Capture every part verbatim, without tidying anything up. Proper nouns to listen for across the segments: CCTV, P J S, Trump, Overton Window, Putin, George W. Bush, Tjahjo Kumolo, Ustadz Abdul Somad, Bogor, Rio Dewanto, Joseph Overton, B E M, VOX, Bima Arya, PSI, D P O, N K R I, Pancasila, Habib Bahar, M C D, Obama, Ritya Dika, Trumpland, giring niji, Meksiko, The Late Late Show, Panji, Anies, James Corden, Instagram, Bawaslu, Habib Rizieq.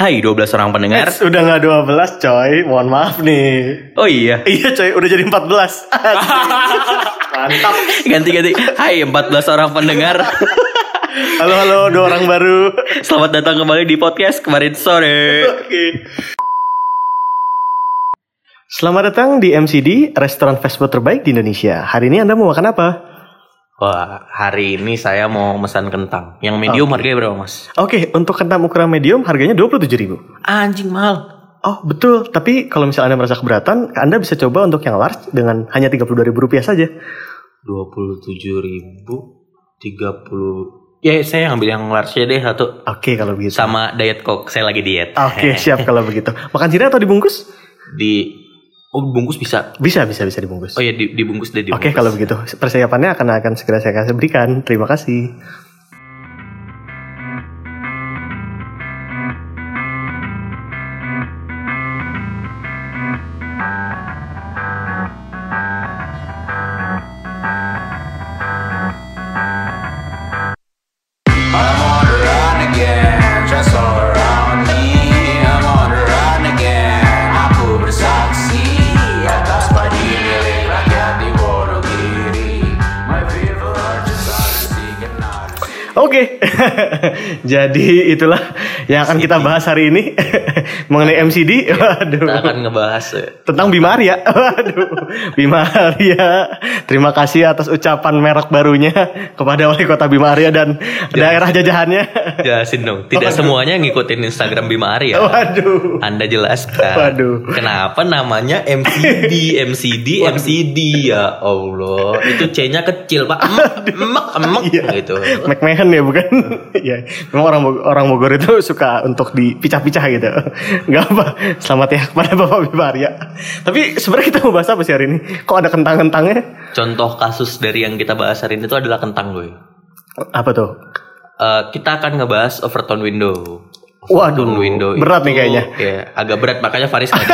Hai dua belas orang pendengar. Eits, udah gak dua belas coy. Mohon maaf nih. Oh iya. Iya coy, udah jadi empat belas. Mantap. Ganti-ganti. Hai empat belas orang pendengar. Halo-halo dua orang baru. Selamat datang kembali di podcast kemarin sore. Oke. Selamat datang di M C D, restoran fast food terbaik di Indonesia. Hari ini Anda mau makan apa? Wah, hari ini saya mau pesan kentang. Yang medium okay. Harganya berapa, Mas? Oke, okay, untuk kentang ukuran medium harganya dua puluh tujuh ribu. Anjing, mahal. Oh, betul. Tapi kalau misalnya Anda merasa keberatan, Anda bisa coba untuk yang large dengan hanya tiga puluh dua ribu rupiah saja. dua puluh tujuh ribu, tiga puluh. Ya, saya ambil yang large-nya deh satu. Oke, okay, kalau begitu. Sama diet coke, saya lagi diet. Oke, okay, siap kalau begitu. Makan sirih atau dibungkus? Di Oh bungkus bisa? Bisa, bisa, bisa dibungkus. Oh iya, dibungkus deh dibungkus. Oke, kalau begitu persiapannya akan akan segera saya kasih berikan. Terima kasih. Jadi itulah yang akan kita bahas hari ini mengenai M C D. Waduh. Kita akan ngebahas tentang Bima Arya. Waduh. Bima Arya. Terima kasih atas ucapan merek barunya kepada wali kota Bima Arya dan jelasin. Daerah jajahannya. Jelasin dong. Tidak semuanya ngikutin Instagram Bima Arya. Waduh. Anda jelaskan. Waduh. Kenapa namanya M C D, M C D, waduh. M C D ya Allah. Itu C-nya kecil, Pak. Emek, emek iya. Gitu. McMahon ya bukan? Ya, memang orang orang Bogor itu suka untuk dipicah-picah gitu. Enggak apa. Selamat ya kepada Bapak Bima Arya. Tapi sebenarnya kita mau bahas apa sih hari ini? Kok ada kentang-kentangnya? Contoh kasus dari yang kita bahas hari ini itu adalah kentang, Boy. Apa tuh? Uh, kita akan ngebahas Overton Window. Overton Waduh, window berat itu, nih kayaknya. Ya, agak berat makanya Faris tadi.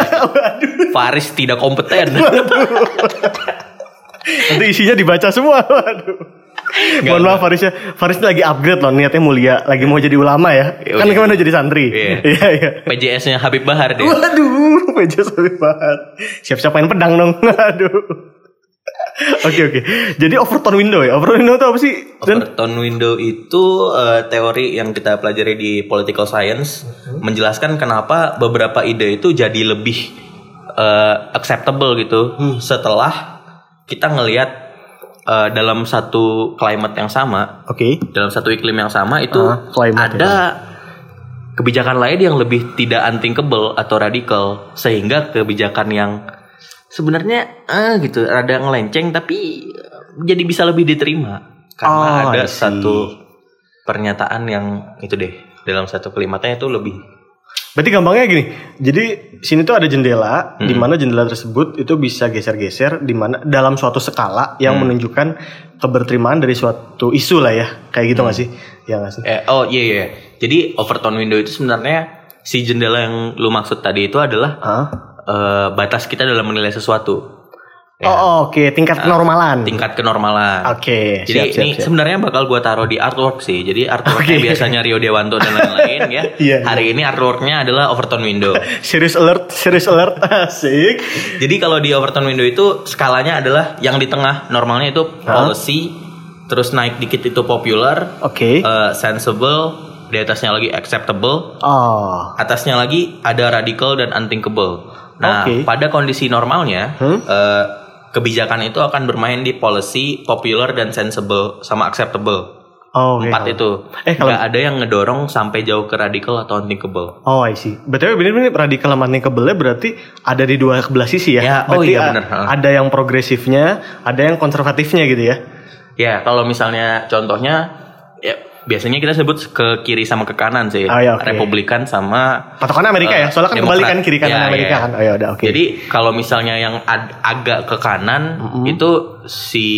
Faris tidak kompeten. Nanti isinya dibaca semua. Waduh. Gak Mohon maaf Farisnya Farisnya lagi upgrade loh. Niatnya mulia. Lagi mau jadi ulama ya, ya kan kemarin udah jadi santri iya. Iya, iya. P J S-nya Habib Bahar deh. Waduh, P J S Habib Bahar. Siap-siap main pedang dong. Aduh. Oke oke. Jadi Overton Window ya. Overton Window itu apa sih? Overton Window itu uh, teori yang kita pelajari di political science, uh-huh. Menjelaskan kenapa beberapa ide itu jadi lebih uh, acceptable gitu, hmm. Setelah kita ngelihat Uh, dalam satu climate yang sama, okay. Dalam satu iklim yang sama itu uh, ada kebijakan lain yang lebih tidak unthinkable atau radikal, sehingga kebijakan yang sebenarnya uh, gitu rada ngelenceng tapi jadi bisa lebih diterima karena oh, ada isi. Satu pernyataan yang itu deh dalam satu klimatnya itu lebih. Berarti gampangnya gini. Jadi sini tuh ada jendela, hmm. di mana jendela tersebut itu bisa geser-geser di mana dalam suatu skala yang hmm. menunjukkan keberterimaan dari suatu isu lah ya. Kayak gitu enggak hmm. sih? Ya enggak sih? Eh, oh iya iya. Jadi Overton Window itu sebenarnya si jendela yang lu maksud tadi itu adalah huh? uh, batas kita dalam menilai sesuatu. Ya. Oh, oke, okay. Tingkat kenormalan. Uh, tingkat kenormalan. Oke. Okay. Jadi siap, siap, ini siap. Sebenarnya bakal gue taruh di artwork sih. Jadi artworknya okay. Biasanya Rio Dewanto dan lain-lain ya. Yeah. Hari ini artworknya adalah Overton Window. Serious alert, serious alert, asik. Jadi kalau di Overton Window itu skalanya adalah yang di tengah normalnya itu policy, huh? Terus naik dikit itu popular, oke, okay. uh, sensible, di atasnya lagi acceptable, oh. Atasnya lagi ada radical dan unthinkable. Nah, okay. Pada kondisi normalnya. Hmm? Uh, Kebijakan itu akan bermain di policy, popular, dan sensible, sama acceptable. Oh, okay. Empat itu. Eh, kalau... Gak ada yang ngedorong sampai jauh ke radical atau unthinkable. Oh, I see. Betul, benar-benar radikal sama unthinkable-nya berarti ada di dua kebelah sisi ya? Ya oh berarti iya benar. Ada yang progresifnya, ada yang konservatifnya gitu ya? Ya, kalau misalnya contohnya, ya, biasanya kita sebut ke kiri sama ke kanan sih. Oh, ya, okay. Republikan sama... Patokan Amerika uh, ya? Soalnya kan Demokrat. Kebalikan kiri kanan ya, Amerika ya. Kan? Oh, ya, udah, okay. Jadi kalau misalnya yang ad- agak ke kanan, mm-hmm. itu si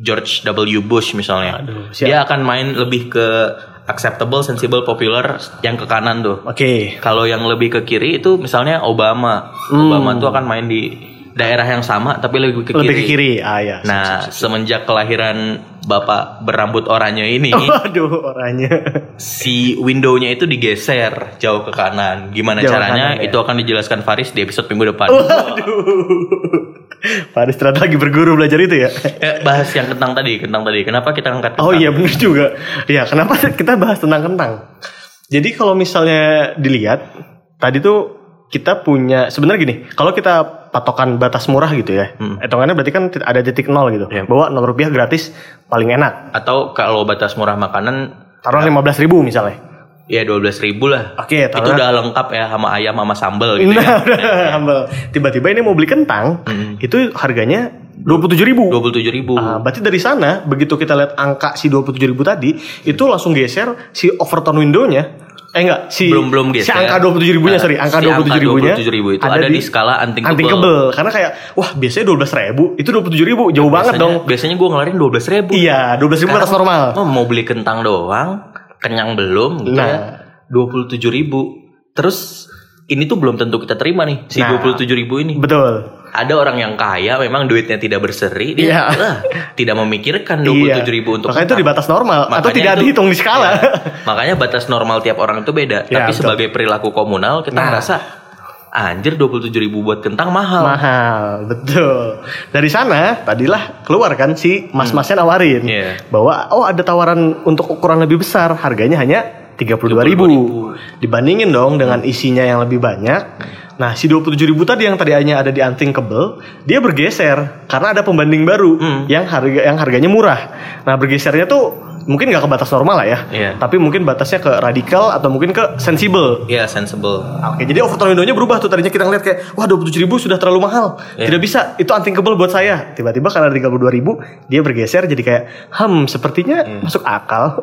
George W. Bush misalnya. Aduh, dia akan main lebih ke acceptable, sensible, popular yang ke kanan tuh. Oke. Okay. Kalau yang lebih ke kiri itu misalnya Obama. Mm. Obama tuh akan main di daerah yang sama tapi lebih ke lebih kiri. Lebih ke kiri. Ah ya. Nah, sip, sip, sip. Semenjak kelahiran Bapak berambut oranye ini, waduh, oranye. Si windownya itu digeser jauh ke kanan. Gimana jauh caranya? Kanan, itu ya. Akan dijelaskan Faris di episode minggu depan. Waduh. Faris ternyata lagi berguru belajar itu ya. Eh, bahas yang kentang tadi, kentang tadi. Kenapa kita angkat kentang? Oh iya, benar juga. Ya, kenapa kita bahas tentang kentang? Jadi kalau misalnya dilihat, tadi tuh kita punya sebenarnya gini, kalau kita patokan batas murah gitu ya, hitungannya hmm. berarti kan ada titik nol gitu, yeah. bahwa nol rupiah gratis paling enak. Atau kalau batas murah makanan, taruh lima belas ribu misalnya. Iya dua belas ribu lah. Oke, okay, itu udah lengkap ya sama ayam sama sambal gitu. Nah, ya. Sambal. Tiba-tiba ini mau beli kentang, hmm. itu harganya dua puluh tujuh ribu. Dua puluh tujuh ribu. Uh, berarti dari sana begitu kita lihat angka si dua puluh tujuh ribu tadi, itu langsung geser si Overton window-nya. Eh enggak, si, belum, belum si angka dua puluh tujuh ribunya, nah, sorry, angka si dua puluh tujuh ribunya dua puluh tujuh ribu itu ada di, di skala unthinkable. Karena kayak, wah biasanya dua belas ribu, itu dua puluh tujuh ribu, jauh nah, banget biasanya, dong. Biasanya gue ngelarin dua belas ribu. Iya, dua belas ribu atas normal. Mau beli kentang doang, kenyang belum gitu nah. ya, dua puluh tujuh ribu. Terus, ini tuh belum tentu kita terima nih, si nah, dua puluh tujuh ribu ini. Betul. Ada orang yang kaya memang duitnya tidak berseri, dia yeah. lah, tidak memikirkan dua puluh tujuh yeah. ribu untuk makanya kentang. Itu di batas normal makanya atau tidak itu, dihitung di skala ya, makanya batas normal tiap orang itu beda yeah, tapi betul. Sebagai perilaku komunal kita nah. merasa anjir dua puluh tujuh ribu buat kentang mahal mahal betul. Dari sana tadilah keluar kan si mas-masnya nawarin yeah. bahwa oh ada tawaran untuk ukuran lebih besar harganya hanya tiga puluh dua ribu dibandingin dong dengan isinya yang lebih banyak. Nah si dua puluh tujuh ribu tadi yang tadi hanya ada di unthinkable, dia bergeser karena ada pembanding baru hmm. yang harga yang harganya murah. Nah bergesernya tuh mungkin gak ke batas normal lah ya yeah. tapi mungkin batasnya ke radikal atau mungkin ke sensible. Iya yeah, sensible. Oke jadi overton window-nya berubah tuh. Tadinya kita ngeliat kayak wah dua puluh tujuh ribu sudah terlalu mahal yeah. tidak bisa, itu unthinkable buat saya. Tiba-tiba karena ada tiga puluh dua ribu dia bergeser jadi kayak hmm sepertinya yeah. masuk akal.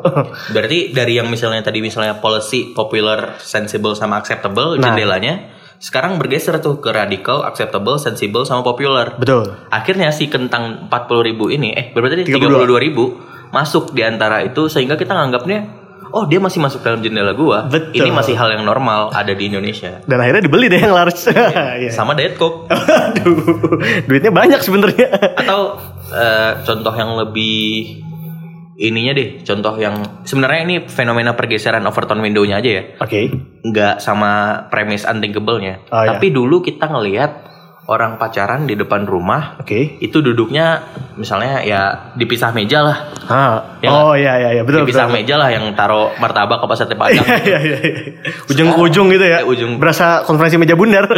Berarti dari yang misalnya tadi misalnya policy, popular, sensible sama acceptable nah. jendelanya sekarang bergeser tuh ke radikal, acceptable, sensible, sama popular. Betul. Akhirnya si kentang empat puluh ribu ini, eh berapa tadi? tiga puluh dua ribu masuk di antara itu sehingga kita nganggapnya, oh dia masih masuk dalam jendela gua. Betul. Ini masih hal yang normal ada di Indonesia. Dan akhirnya dibeli deh yang large. Ya. Sama Diet Coke. Aduh, duitnya banyak sebenarnya. Atau uh, contoh yang lebih ininya deh, contoh yang sebenarnya ini fenomena pergeseran Overton window-nya aja ya. Oke. Okay. Nggak sama premis unthinkable-nya. Oh, tapi iya. dulu kita ngelihat orang pacaran di depan rumah. Oke. Okay. Itu duduknya misalnya ya dipisah meja lah. Ah. Ya oh iya iya iya betul. Dipisah betul, meja betul. Lah yang taruh martabak apa sate padang. Iya iya iya. Ujung ke ujung gitu ya. Eh, ujung. Berasa konferensi meja bundar.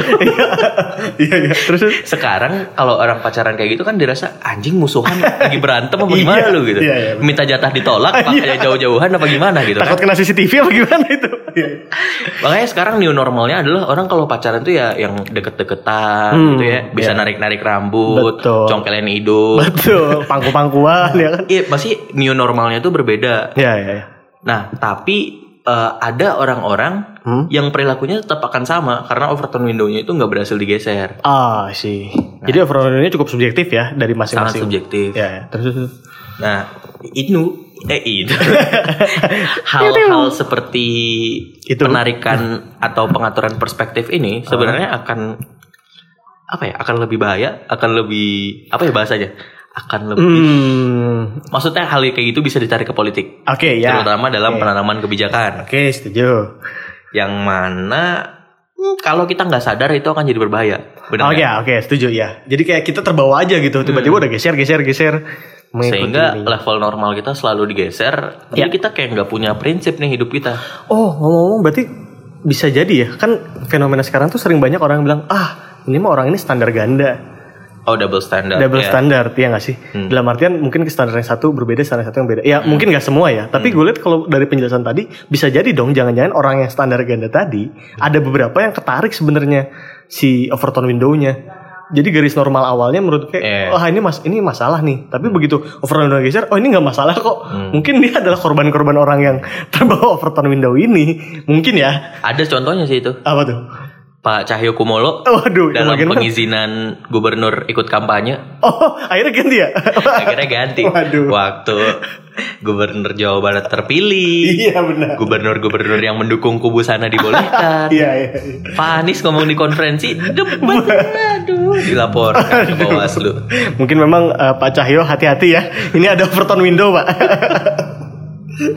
Iya iya. Terus sekarang kalau orang pacaran kayak gitu kan dirasa anjing musuhan lagi berantem apa gimana iya, lu gitu. Iya, iya, minta jatah ditolak makanya jauh-jauhan apa gimana gitu. Takut kena C C T V apa gimana itu. Makanya sekarang new normalnya adalah orang kalau pacaran tuh ya yang deket-deketan hmm, gitu ya. Bisa yeah. narik-narik rambut, betul. Congkelin hidung. Betul, pangku-pangkuan ya kan. Iya, pasti new normalnya tuh berbeda. Iya, yeah, iya, yeah, yeah. Nah, tapi uh, ada orang-orang hmm? yang perilakunya tetap akan sama karena overton window-nya itu enggak berhasil digeser. Ah, sih. Nah, jadi overton window-nya cukup subjektif ya dari masing-masing. Sangat subjektif. Iya, yeah, yeah. Terus nah, itu Eh itu hal-hal seperti itu. Penarikan atau pengaturan perspektif ini sebenarnya akan apa ya? Akan lebih bahaya, akan lebih apa ya bahasanya? Akan lebih hmm. maksudnya hal kayak gitu bisa ditarik ke politik. Oke okay, ya. Terutama dalam okay. penanaman kebijakan. Oke okay, setuju. Yang mana hmm, kalau kita nggak sadar itu akan jadi berbahaya. Benar. Oke okay, oke okay, setuju ya. Jadi kayak kita terbawa aja gitu tiba-tiba hmm. udah geser geser geser. Sehingga ini. Level normal kita selalu digeser. Jadi ya. Kita kayak gak punya prinsip nih hidup kita. Oh ngomong-ngomong berarti bisa jadi ya. Kan fenomena sekarang tuh sering banyak orang bilang, ah ini mah orang ini standar ganda. Oh double standard. Double yeah. standard ya gak sih hmm. Dalam artian mungkin standar yang satu berbeda, standar yang satu yang beda. Ya hmm. mungkin gak semua ya. Tapi hmm. gue lihat kalau dari penjelasan tadi bisa jadi dong jangan-jangan orang yang standar ganda tadi hmm. ada beberapa yang ketarik sebenarnya si overton window-nya. Jadi garis normal awalnya menurut kayak yeah. oh ini mas ini masalah nih. Tapi begitu overton window geser, oh ini nggak masalah kok. Hmm. Mungkin dia adalah korban-korban orang yang terbawa overton window ini. Mungkin ya. Ada contohnya sih itu. Apa tuh? Pak Tjahjo Kumolo. Waduh, dalam pengizinan gubernur ikut kampanye. Oh, akhirnya ganti ya? Akhirnya ganti. Waduh. Waktu gubernur Jawa Barat terpilih. Iya benar. Gubernur-gubernur yang mendukung kubu sana dibolehkan. Iya iya. Pak Anies ngomong di konferensi debat. Aduh, dilaporkan ke Bawaslu. Mungkin memang uh, Pak Tjahjo hati-hati ya. Ini ada Overton Window, Pak.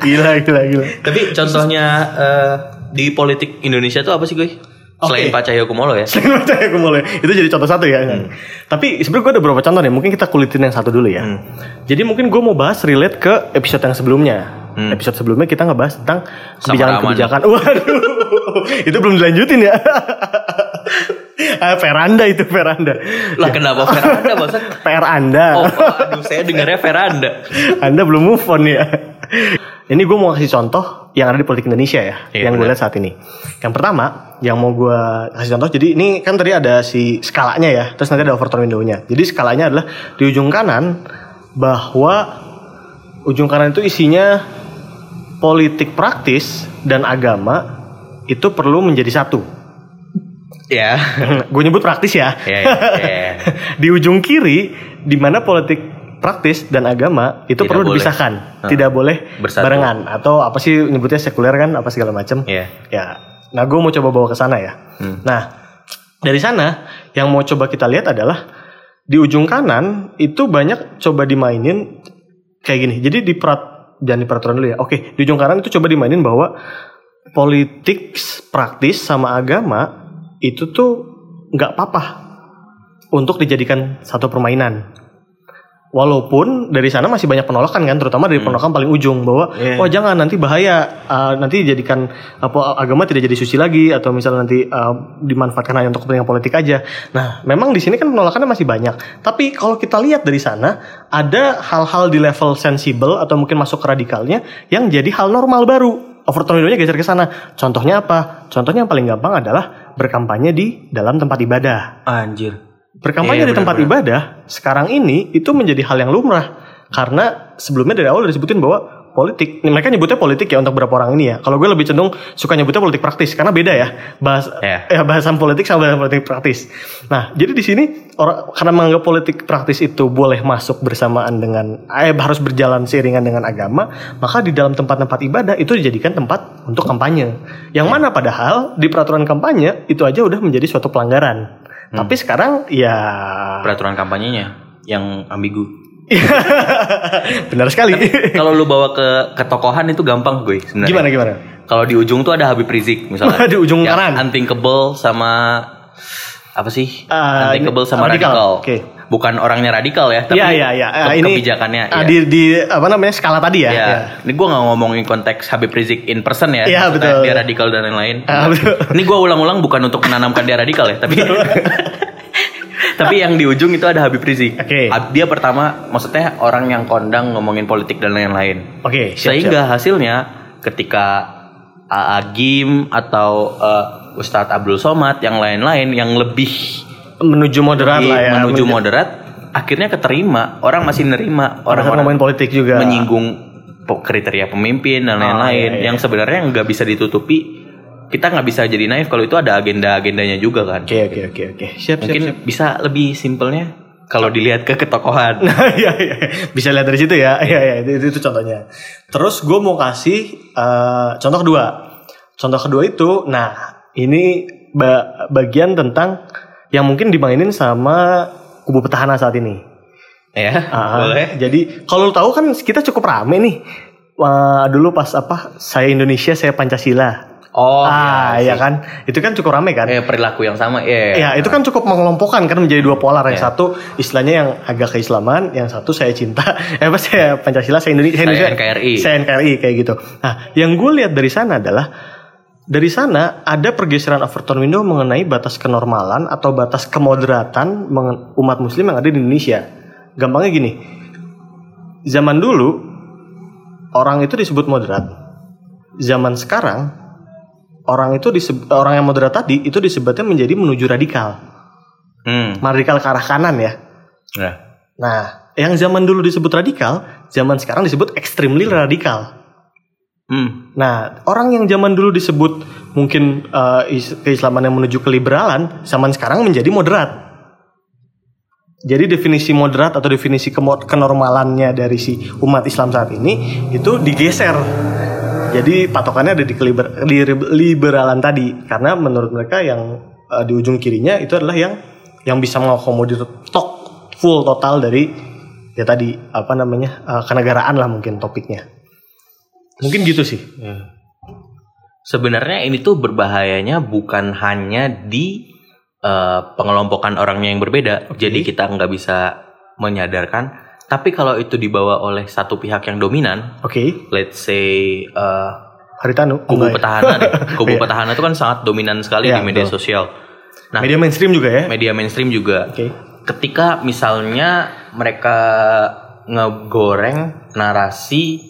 Gila, gila, gila. Tapi contohnya uh, di politik Indonesia itu apa sih, Guys? Selain okay. Pak Tjahjo Kumolo ya. Selain Pak Tjahjo Kumolo. Itu jadi contoh satu ya. Hmm. Tapi sebenarnya gue ada beberapa contoh nih. Mungkin kita kulitin yang satu dulu ya. Hmm. Jadi mungkin gue mau bahas relate ke episode yang sebelumnya. Hmm. Episode sebelumnya kita ngebahas tentang kebijakan-kebijakan. Waduh. Itu belum dilanjutin ya. Veranda itu veranda. Lah ya. Kenapa veranda maksud? P R Anda. Oh, aduh, saya dengarnya veranda. Anda belum move on ya. Ini gue mau kasih contoh yang ada di politik Indonesia ya, iya, yang gue lihat saat ini. Yang pertama, yang mau gue kasih contoh, jadi ini kan tadi ada si skalanya ya, terus nanti ada Overton window-nya. Jadi skalanya adalah di ujung kanan, bahwa ujung kanan itu isinya politik praktis dan agama itu perlu menjadi satu. Ya, yeah. Gue nyebut praktis ya. Yeah, yeah, yeah. Di ujung kiri, di mana politik praktis dan agama itu tidak perlu boleh dipisahkan, hmm. tidak boleh bersatu barengan atau apa sih nyebutnya sekuler kan apa segala macam. Yeah. Ya, nah gue mau coba bawa ke sana ya. Hmm. Nah dari sana yang mau coba kita lihat adalah di ujung kanan itu banyak coba dimainin kayak gini. Jadi di perat jangan di peraturan dulu ya. Oke, di ujung kanan itu coba dimainin bahwa politik praktis sama agama itu tuh nggak apa-apa untuk dijadikan satu permainan. Walaupun dari sana masih banyak penolakan kan, terutama dari penolakan paling ujung bahwa yeah. oh jangan nanti bahaya, uh, nanti dijadikan apa agama tidak jadi suci lagi atau misalnya nanti uh, dimanfaatkan hanya untuk kepentingan politik aja. Nah, memang di sini kan penolakannya masih banyak. Tapi kalau kita lihat dari sana ada hal-hal di level sensibel atau mungkin masuk ke radikalnya yang jadi hal normal baru. Overton window-nya geser ke sana. Contohnya apa? Contohnya yang paling gampang adalah berkampanye di dalam tempat ibadah. Anjir. Berkampanye iya, di tempat bener-bener ibadah sekarang ini itu menjadi hal yang lumrah karena sebelumnya dari awal udah disebutin bahwa politik, mereka nyebutnya politik ya untuk beberapa orang ini ya. Kalau gue lebih cenderung suka nyebutnya politik praktis karena beda ya bahas yeah. ya bahasan politik sama bahasan politik praktis. Nah jadi di sini orang karena menganggap politik praktis itu boleh masuk bersamaan dengan eh harus berjalan seiringan dengan agama, maka di dalam tempat-tempat ibadah itu dijadikan tempat untuk kampanye. Yang yeah. mana padahal di peraturan kampanye itu aja udah menjadi suatu pelanggaran. Hmm. Tapi sekarang ya peraturan kampanyenya yang ambigu. Benar sekali. Tapi kalau lu bawa ke ketokohan itu gampang gue sebenarnya. Gimana gimana? Kalau di ujung tuh ada Habib Rizieq misalnya. Di ujung kanan. Unthinkable sama apa sih? Uh, unthinkable sama radikal. radikal. Okay. Bukan orangnya radikal ya, tapi ya, ya, ya. Uh, ini kebijakannya. Uh, ya. Di, di apa namanya skala tadi ya. ya. ya. Ini gue nggak ngomongin konteks Habib Rizieq in person ya. Iya betul. Dia radikal dan lain-lain. Uh, betul. Ini gue ulang-ulang bukan untuk menanamkan dia radikal ya, tapi tapi yang di ujung itu ada Habib Rizieq. Oke. Okay. Dia pertama, maksudnya orang yang kondang ngomongin politik dan lain-lain. Oke. Okay, sehingga siap. Hasilnya ketika A A Gim atau uh, Ustadz Abdul Somad yang lain-lain yang lebih menuju moderat lah ya. Menuju moderat akhirnya keterima. Orang masih nerima. Orang-orang ngomongin politik juga menyinggung kriteria pemimpin dan lain-lain. Oh, iya, iya. Yang sebenarnya gak bisa ditutupi. Kita gak bisa jadi naif kalau itu ada agenda-agendanya juga kan. Oke okay, oke okay, oke okay. Siap. Mungkin siap, siap. Bisa lebih simpelnya kalau dilihat ke ketokohan. Iya iya. Bisa lihat dari situ ya. Iya iya itu, itu contohnya. Terus gue mau kasih uh, contoh kedua. Contoh kedua itu nah ini bagian tentang yang mungkin dimainin sama kubu petahana saat ini. Ya, uh, boleh. Jadi kalau lo tahu kan kita cukup rame nih. Uh, dulu pas apa? Saya Indonesia, saya Pancasila. Oh, ah, ya, ya kan. Itu kan cukup rame kan? Eh, perilaku yang sama. Iya. Yeah. Ya, itu kan cukup mengelompokkan kan menjadi dua polar. Yang yeah. satu istilahnya yang agak keislaman, yang satu saya cinta. Eh, apa saya Pancasila, saya Indonesia, saya Indonesia, N K R I. Saya N K R I kayak gitu. Nah, yang gue lihat dari sana adalah dari sana ada pergeseran Overton window mengenai batas kenormalan atau batas kemoderatan umat muslim yang ada di Indonesia. Gampangnya gini, zaman dulu orang itu disebut moderat. Zaman sekarang orang itu disebut, orang yang moderat tadi itu disebutnya menjadi menuju radikal. Hmm. Radikal ke arah kanan ya. Yeah. Nah, yang zaman dulu disebut radikal, zaman sekarang disebut extremely radikal. Hmm. Nah, orang yang zaman dulu disebut mungkin uh, is- keislaman yang menuju keliberalan, zaman sekarang menjadi moderat. Jadi definisi moderat atau definisi kemo- kenormalannya dari si umat Islam saat ini itu digeser. Jadi patokannya ada di keliber- liberalan tadi, karena menurut mereka yang uh, di ujung kirinya itu adalah yang yang bisa mengakomodir tok full total dari ya tadi apa namanya uh, kenegaraan lah mungkin topiknya. Mungkin gitu sih. Ya. Sebenarnya ini tuh berbahayanya bukan hanya di uh, pengelompokan orangnya yang berbeda, okay. Jadi kita nggak bisa menyadarkan. Tapi kalau itu dibawa oleh satu pihak yang dominan, oke, okay. Let's say uh, Haritanu, kubu petahana deh. Kubu yeah. petahana itu kan sangat dominan sekali yeah, di media betul. Sosial. Nah, media mainstream juga ya? Media mainstream juga. Okay. Ketika misalnya mereka ngegoreng narasi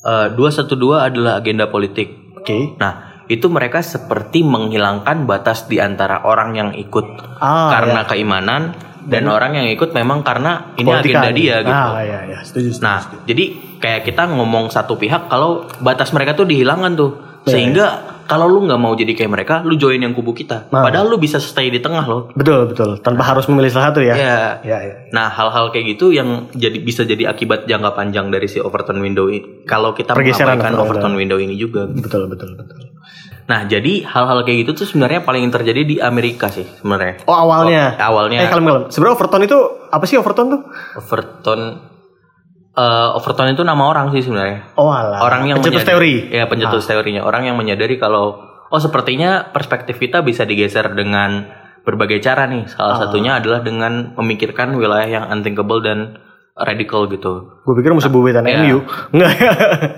uh, dua satu dua adalah agenda politik. Okay. Nah, itu mereka seperti menghilangkan batas di antara orang yang ikut ah, karena ya. Keimanan dan hmm. orang yang ikut memang karena ini politikan. Agenda dia ah, gitu. Ya, ya. Setuju, setuju, nah, setuju. Jadi kayak kita ngomong satu pihak kalau batas mereka tuh dihilangkan tuh. Ya, sehingga ya. Kalau lu nggak mau jadi kayak mereka, lu join yang kubu kita. Nah. Padahal lu bisa stay di tengah loh. Betul, betul. Tanpa nah. harus memilih salah satu ya. Ya. Ya, ya. Nah, hal-hal kayak gitu yang jadi bisa jadi akibat jangka panjang dari si Overton Window ini. Kalau kita mengabaikan Overton Window ini juga. Betul, betul, betul. Nah, jadi hal-hal kayak gitu tuh sebenarnya paling terjadi di Amerika sih sebenarnya. Oh, awalnya. Oh, awalnya. Eh, kalem-kalem. Sebenarnya Overton itu apa sih Overton tuh? Overton Uh, Overton itu nama orang sih sebenarnya. Oh alah. Orang yang pencetus teori. Ya pencetus ah. teorinya. Orang yang menyadari kalau oh sepertinya perspektif kita bisa digeser dengan berbagai cara nih. Salah ah. satunya adalah dengan memikirkan wilayah yang unthinkable dan radical gitu. Gue pikir musuh bubuyutan ya. M U. Enggak.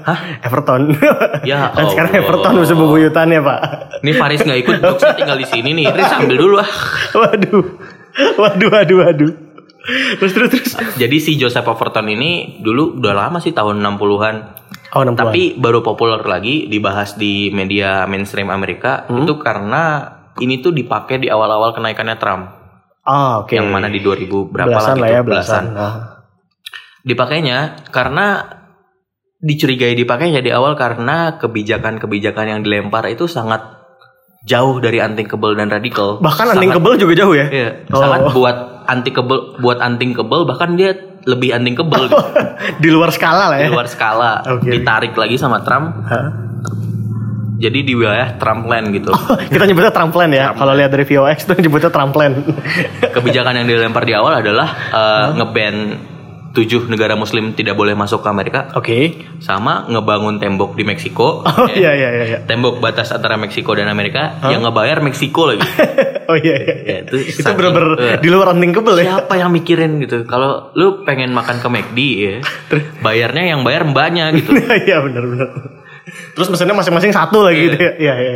Hah? Everton. Ya. Kan sekarang oh, Everton musuh bubuyutannya Pak. Ini Faris nggak ikut. Doksa tinggal di sini nih. Riz ambil dulu ah. Waduh. Waduh. Waduh. Waduh. Terus terus terus. Jadi si Joseph Overton ini dulu udah lama sih tahun enam puluhan. Oh, enam puluhan. Tapi baru populer lagi dibahas di media mainstream Amerika hmm? Itu karena ini tuh dipakai di awal-awal kenaikannya Trump. Ah, oke. Okay. Yang mana di dua ribu berapa belasan lah gitu, ya, belasan. Nah. Dipakainya karena dicurigai dipakainya di awal karena kebijakan-kebijakan yang dilempar itu sangat jauh dari unthinkable dan radikal. Bahkan sangat, unthinkable juga jauh ya. Iya, oh. Sangat buat unthinkable buat unthinkable bahkan dia lebih unthinkable gitu. Di luar skala lah ya. Di luar skala. Okay. Ditarik lagi sama Trump. Huh? Jadi di wilayah Trumpland gitu. Oh, kita nyebutnya Trumpland ya. Kalau lihat dari V O X tuh nyebutnya Trumpland. Kebijakan yang dilempar di awal adalah uh, huh? nge-ban tujuh negara muslim tidak boleh masuk ke Amerika. Oke. Okay. Sama ngebangun tembok di Meksiko. Oh iya iya iya. Tembok batas antara Meksiko dan Amerika huh? yang ngebayar Meksiko lagi. Oh iya iya. Ya, itu itu saking, bener-bener uh, di luar unthinkable ya. Siapa yang mikirin gitu. Kalau lu pengen makan ke McD ya. Bayarnya yang bayar mbaknya gitu. Iya benar-benar. Terus mesennya masing-masing satu lagi gitu ya. Iya iya.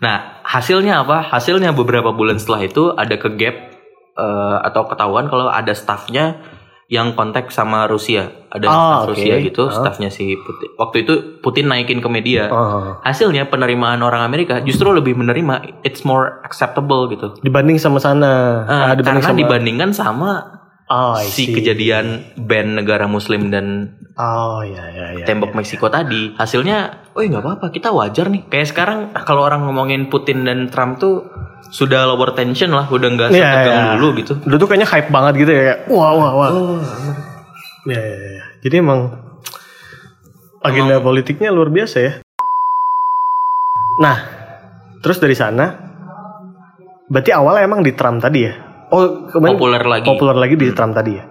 Nah, hasilnya apa? Hasilnya beberapa bulan setelah itu ada kegap uh, atau ketahuan kalau ada staffnya yang kontak sama Rusia. Ada oh, staff okay. Rusia gitu oh. Staffnya si Putin. Waktu itu Putin naikin ke media oh. Hasilnya penerimaan orang Amerika justru lebih menerima. It's more acceptable gitu dibanding sama sana uh, dibanding karena sama... dibandingkan sama oh, si kejadian ban negara muslim dan oh, yeah, yeah, yeah, tembok yeah, Meksiko yeah. tadi. Hasilnya oh nggak apa-apa kita wajar nih. Kayak sekarang kalau orang ngomongin Putin dan Trump tuh sudah lower tension lah, udah nggak yeah, setegang yeah. dulu gitu. Dulu tuh kayaknya hype banget gitu ya, kayak wah wah wah. Oh. Ya, ya, ya. Jadi emang agenda emang, politiknya luar biasa ya. Nah, terus dari sana, berarti awalnya emang di Trump tadi ya? Oh, kemarin populer lagi. Populer lagi di hmm. Trump tadi ya.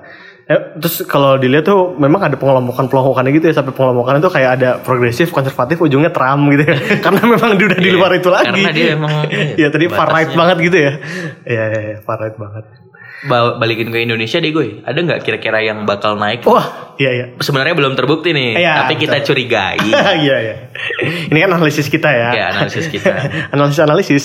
Eh, terus kalau dilihat tuh memang ada pengelompokan-pengelompokannya gitu ya. Sampai pengelompokan itu kayak ada progresif, konservatif, ujungnya Trump gitu ya. Karena memang dia udah di luar itu lagi. Karena dia memang ya tadi far right banget gitu ya. Iya ya, ya, far right banget. Ba- Balikin ke Indonesia deh gue. Ada gak kira-kira yang bakal naik? Wah iya iya. Sebenarnya belum terbukti nih ya, tapi kita betul. curigai. Iya iya. Ini kan analisis kita ya. Iya analisis kita. Analisis-analisis.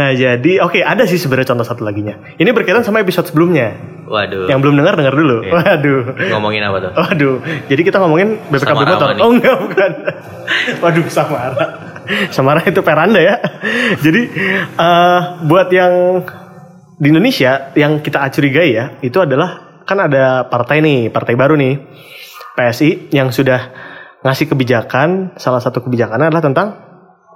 Nah jadi oke okay, ada sih sebenarnya contoh satu laginya. Ini berkaitan sama episode sebelumnya. Waduh. Yang belum dengar dengar dulu. Iya. Waduh. Ngomongin apa tuh? Waduh. Jadi kita ngomongin B P K bermotor. Oh enggak bukan. Waduh Samara. Samara itu peranda ya. Jadi uh, buat yang di Indonesia yang kita curigai ya, itu adalah kan ada partai nih, partai baru nih. P S I yang sudah ngasih kebijakan, salah satu kebijakannya adalah tentang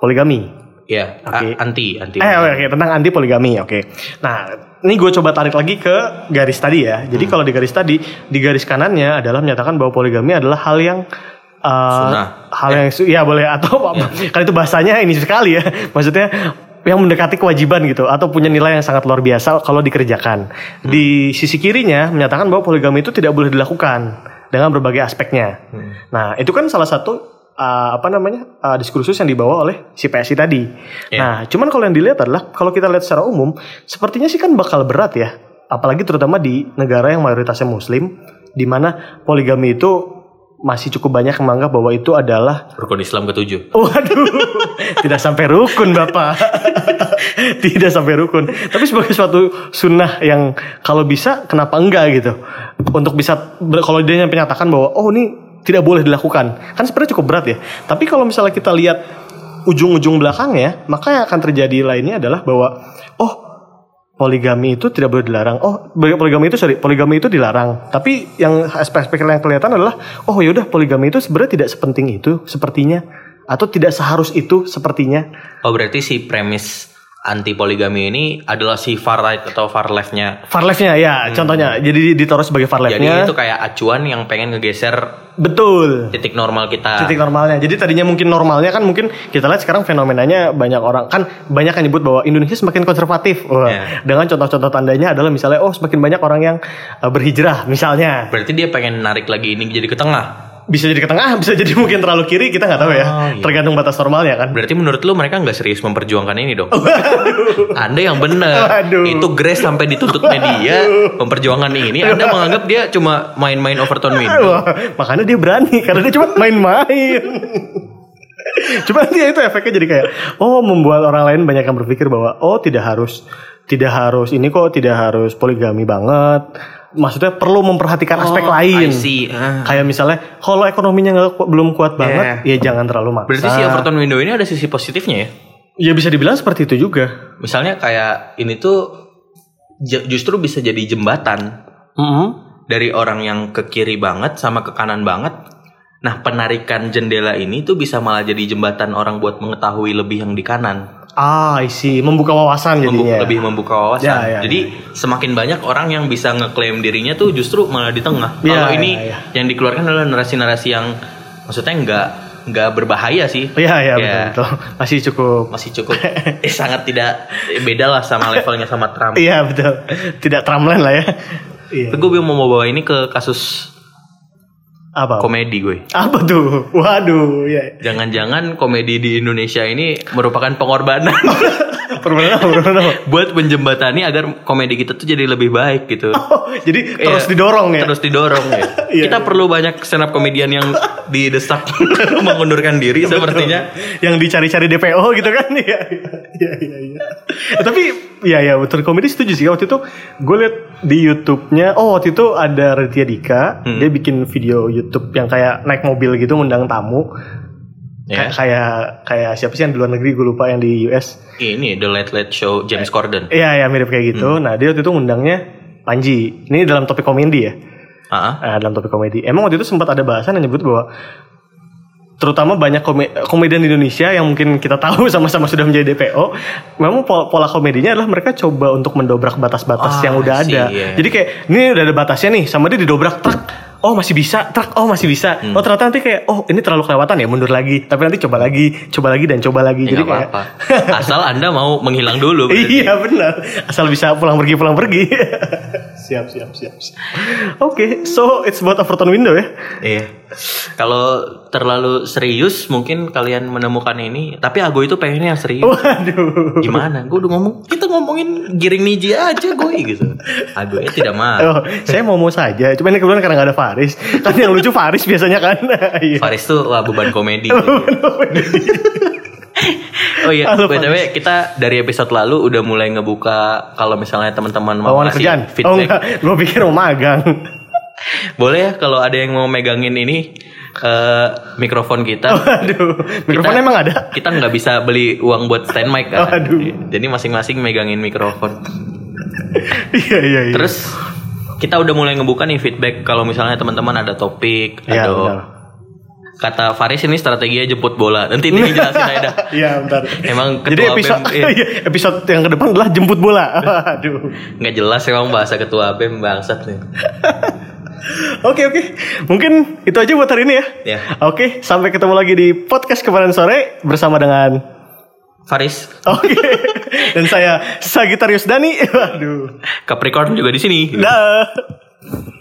poligami. Iya, okay. a- anti anti. Eh, oke, okay, tentang anti poligami, oke. Okay. Nah, ini gue coba tarik lagi ke garis tadi ya. Jadi hmm. kalau di garis tadi, di garis kanannya adalah menyatakan bahwa poligami adalah hal yang uh, hal eh. yang ya boleh atau apa? Ya. Karena itu bahasanya ini sekali ya. Maksudnya yang mendekati kewajiban gitu, atau punya nilai yang sangat luar biasa kalau dikerjakan. Hmm. Di sisi kirinya menyatakan bahwa poligami itu tidak boleh dilakukan dengan berbagai aspeknya. Hmm. Nah, itu kan salah satu Uh, apa namanya uh, diskursus yang dibawa oleh si P S I tadi. Yeah. Nah, cuman kalau yang dilihat adalah kalau kita lihat secara umum, sepertinya sih kan bakal berat ya, apalagi terutama di negara yang mayoritasnya Muslim, di mana poligami itu masih cukup banyak yang menganggap bahwa itu adalah rukun Islam ketujuh. Waduh, tidak sampai rukun Bapak, tidak sampai rukun. Tapi sebagai suatu sunnah yang kalau bisa kenapa enggak gitu, untuk bisa kalau dia yang menyatakan bahwa oh ini tidak boleh dilakukan, kan sebenarnya cukup berat ya. Tapi kalau misalnya kita lihat ujung-ujung belakangnya, maka yang akan terjadi lainnya adalah bahwa oh poligami itu tidak boleh dilarang. Oh poligami itu sorry poligami itu dilarang. Tapi yang aspek-aspek yang kelihatan adalah oh yaudah poligami itu sebenarnya tidak sepenting itu sepertinya, atau tidak seharus itu sepertinya. Oh berarti si premis anti poligami ini adalah si far right atau far leftnya. Far leftnya ya, hmm. contohnya. Jadi ditaruh sebagai far leftnya. Jadi itu kayak acuan yang pengen ngegeser. Betul. Titik normal kita. Titik normalnya. Jadi tadinya mungkin normalnya kan mungkin kita lihat sekarang fenomenanya banyak orang kan banyak yang nyebut bahwa Indonesia semakin konservatif. Wah, yeah. Dengan contoh-contoh tandanya adalah misalnya oh semakin banyak orang yang berhijrah misalnya. Berarti dia pengen narik lagi ini jadi ke tengah. Bisa jadi ke tengah, bisa jadi mungkin terlalu kiri, kita nggak tahu ya. Oh, iya. Tergantung batas normalnya kan. Berarti menurut lu mereka nggak serius memperjuangkan ini dong? Anda yang benar. Itu Grace sampai dituntut media memperjuangkan ini. Anda menganggap dia cuma main-main Overton Window. Makanya dia berani karena dia cuma main-main. Cuma dia itu efeknya jadi kayak oh membuat orang lain banyak yang berpikir bahwa oh tidak harus tidak harus ini kok tidak harus poligami banget. Maksudnya perlu memperhatikan oh, aspek lain. Uh. Kayak misalnya kalau ekonominya gak, belum kuat banget, yeah. ya jangan terlalu maksa. Berarti si Overton Window ini ada sisi positifnya ya? Ya bisa dibilang seperti itu juga. Misalnya kayak ini tuh justru bisa jadi jembatan mm-hmm. dari orang yang ke kiri banget sama ke kanan banget. Nah penarikan jendela ini tuh bisa malah jadi jembatan orang buat mengetahui lebih yang di kanan. Ah, isi membuka wawasan jadinya. Membuka, lebih membuka wawasan. Ya, ya, jadi ya. Semakin banyak orang yang bisa ngeklaim dirinya tuh justru malah di tengah. Ya, kalau ya, ini ya. Yang dikeluarkan adalah narasi-narasi yang maksudnya enggak enggak berbahaya sih. Iya, iya betul. Masih cukup masih cukup eh, sangat tidak beda lah sama levelnya sama Trump. Iya, betul. Tidak Trumpland lah ya. Iya. Gue mau bawa ini ke kasus apa? Komedi gue. Apa tuh? Waduh ya. Jangan-jangan komedi di Indonesia ini merupakan pengorbanan. Pengorbanan buat menjembatani agar komedi kita tuh jadi lebih baik gitu. Oh, jadi ya, terus didorong ya? Terus didorong ya. Ya kita ya. Perlu banyak stand up komedian yang didesak mengundurkan diri sepertinya. Yang dicari-cari D P O gitu kan. Iya iya iya ya. Ya, tapi ya ya betul komedi setuju sih. Waktu itu gue liat di YouTube-nya. Oh waktu itu ada Ritya Dika. Hmm. Dia bikin video YouTube YouTube yang kayak naik mobil gitu ngundang tamu yeah. Kay- kayak kayak siapa sih yang di luar negeri gue lupa yang di U S ini The Late Late Show James eh, Corden iya ya mirip kayak gitu hmm. Nah dia waktu itu ngundangnya Panji ini dalam topik komedi ya uh-huh. Nah, dalam topik komedi emang waktu itu sempat ada bahasan yang nyebut bahwa terutama banyak kome- komedian di Indonesia yang mungkin kita tahu sama-sama sudah menjadi D P O. Memang pola, pola komedinya adalah mereka coba untuk mendobrak batas-batas oh, yang udah see, ada yeah. Jadi kayak ini udah ada batasnya nih sama dia didobrak truk. Oh masih bisa, truk, oh masih bisa hmm. Oh ternyata nanti kayak, oh ini terlalu kelewatan ya mundur lagi. Tapi nanti coba lagi, coba lagi dan coba lagi ya. Jadi kayak asal Anda mau menghilang dulu. Iya benar, asal bisa pulang pergi, pulang pergi. Siap, siap, siap, siap. Oke, okay, so it's about Overton Window ya. Iya. Kalau terlalu serius mungkin kalian menemukan ini. Tapi Ago itu pengennya yang serius. Waduh. Gimana, gue udah ngomong, kita ngomongin giring niji aja gue gitu. Agonya tidak mau oh, saya mau-mau saja, cuma ini kebetulan karena gak ada file Faris kan yang lucu Faris biasanya kan Faris tuh wah beban komedi oh iya btw kita dari episode lalu udah mulai ngebuka kalau misalnya teman-teman mau ngasih feedback oh, gue pikir mau magang boleh ya kalau ada yang mau megangin ini uh, mikrofon kita oh, aduh mikrofon kita, emang ada kita nggak bisa beli uang buat stand mic kan oh, aduh. Jadi masing-masing megangin mikrofon iya iya iya terus kita udah mulai ngebuka nih feedback kalau misalnya teman-teman ada topik ya, atau benar. Kata Faris ini strateginya jemput bola. Nanti ini jelasin aja dah. Iya, bentar. Emang ketua jadi episode, B E M, iya. Episode yang ke depan adalah jemput bola. Aduh. Enggak jelas emang bahasa ketua B E M bangsat nih. Oke, oke. Mungkin itu aja buat hari ini ya. Ya. Oke, sampai ketemu lagi di podcast kemarin sore bersama dengan Faris. Oke. Okay. Dan saya Sagitarius Dani. Waduh. Capricorn juga di sini. Dah.